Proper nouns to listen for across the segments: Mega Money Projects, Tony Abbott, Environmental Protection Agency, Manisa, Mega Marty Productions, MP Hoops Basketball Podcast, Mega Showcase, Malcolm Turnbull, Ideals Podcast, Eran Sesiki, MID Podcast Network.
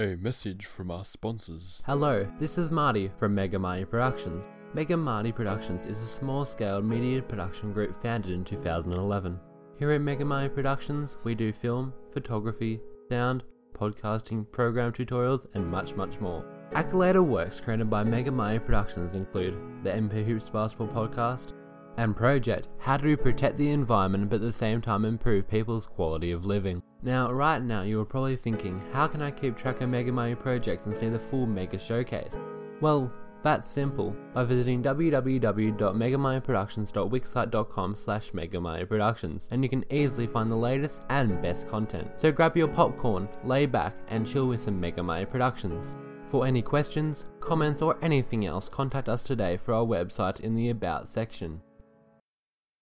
A message from our sponsors. Hello, this is Marty from Mega Marty Productions. Mega Marty Productions is a small-scale media production group founded in 2011. Here at Mega Marty Productions, we do film, photography, sound, podcasting, program tutorials, and much more. Accolador works created by Mega Marty Productions include the MP Hoops Basketball Podcast and project How Do We Protect the Environment But at the Same Time Improve People's Quality of Living. Now, right now, you are probably thinking, how can I keep track of Mega Money Projects and see the full Mega Showcase? Well, that's simple, by visiting www.megamoneyproductions.wixsite.com/megamoneyproductions, and you can easily find the latest and best content. So grab your popcorn, lay back, and chill with some Mega Money Productions. For any questions, comments, or anything else, contact us today through our website in the About section.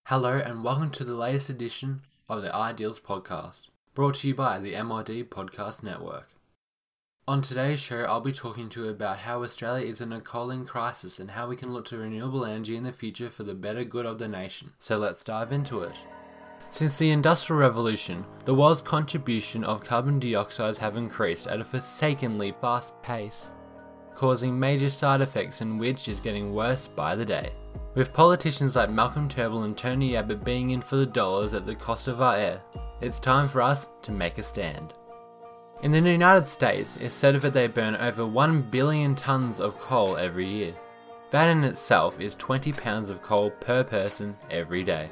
Hello and welcome to the latest edition of the Ideals Podcast, brought to you by the MID Podcast Network. On today's show, I'll be talking to you about how Australia is in a coaling crisis and how we can look to renewable energy in the future for the better good of the nation. So let's dive into it. Since the Industrial Revolution, the world's contribution of carbon dioxide have increased at a forsakenly fast pace, causing major side effects and which is getting worse by the day, with politicians like Malcolm Turnbull and Tony Abbott being in for the dollars at the cost of our air. It's time for us to make a stand. In the United States, it's said that they burn over 1 billion tons of coal every year. That in itself is 20 pounds of coal per person every day.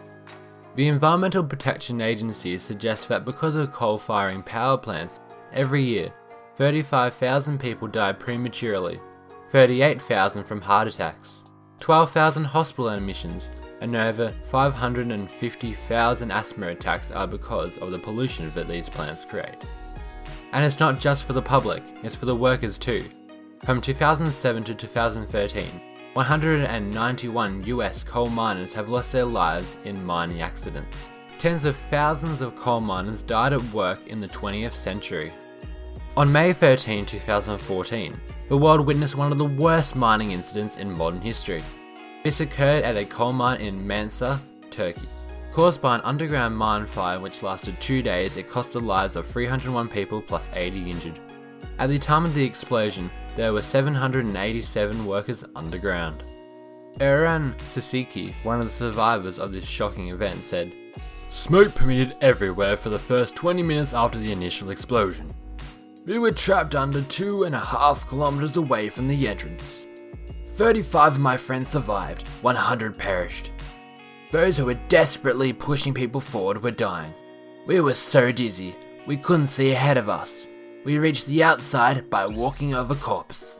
The Environmental Protection Agency suggests that because of coal firing power plants, every year 35,000 people die prematurely, 38,000 from heart attacks, 12,000 hospital admissions, and over 550,000 asthma attacks are because of the pollution that these plants create. And it's not just for the public, it's for the workers too. From 2007 to 2013, 191 US coal miners have lost their lives in mining accidents. Tens of thousands of coal miners died at work in the 20th century. On May 13, 2014, the world witnessed one of the worst mining incidents in modern history. This occurred at a coal mine in Manisa, Turkey. Caused by an underground mine fire which lasted 2 days, it cost the lives of 301 people plus 80 injured. At the time of the explosion, there were 787 workers underground. Eran Sesiki, one of the survivors of this shocking event, said, "Smoke permeated everywhere for the first 20 minutes after the initial explosion. We were trapped under 2.5 kilometers away from the entrance. 35 of my friends survived, 100 perished. Those who were desperately pushing people forward were dying. We were so dizzy, we couldn't see ahead of us. We reached the outside by walking over corpse."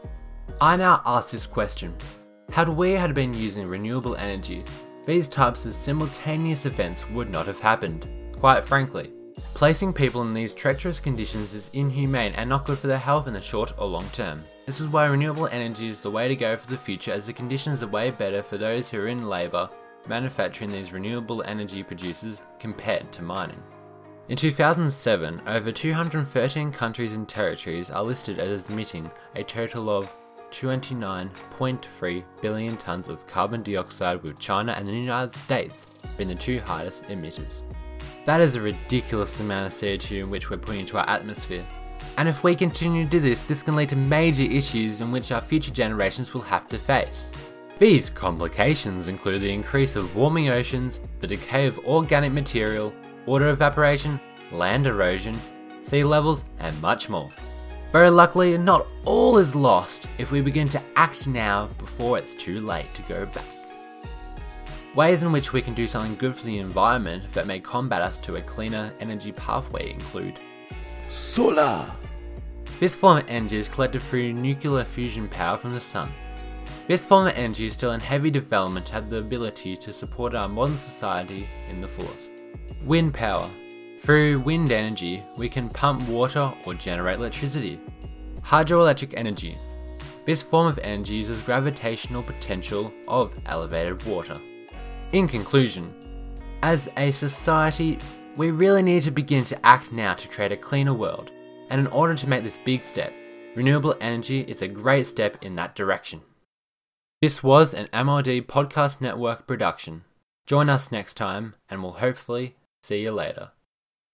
I now ask this question. Had we had been using renewable energy, these types of simultaneous events would not have happened. Quite frankly, placing people in these treacherous conditions is inhumane and not good for their health in the short or long term. This is why renewable energy is the way to go for the future, as the conditions are way better for those who are in labour manufacturing these renewable energy producers compared to mining. In 2007, over 213 countries and territories are listed as emitting a total of 29.3 billion tonnes of carbon dioxide, with China and the United States being the two highest emitters. That is a ridiculous amount of CO2 in which we're putting into our atmosphere. And if we continue to do this, this can lead to major issues in which our future generations will have to face. These complications include the increase of warming oceans, the decay of organic material, water evaporation, land erosion, sea levels, and much more. Very luckily, not all is lost if we begin to act now before it's too late to go back. Ways in which we can do something good for the environment that may combat us to a cleaner energy pathway include solar. This form of energy is collected through nuclear fusion power from the sun. This form of energy is still in heavy development to have the ability to support our modern society in the fullest. Wind power. Through wind energy, we can pump water or generate electricity. Hydroelectric energy. This form of energy uses gravitational potential of elevated water. In conclusion, as a society, we really need to begin to act now to create a cleaner world, and in order to make this big step, renewable energy is a great step in that direction. This was an MID Podcast Network production. Join us next time, and we'll hopefully see you later.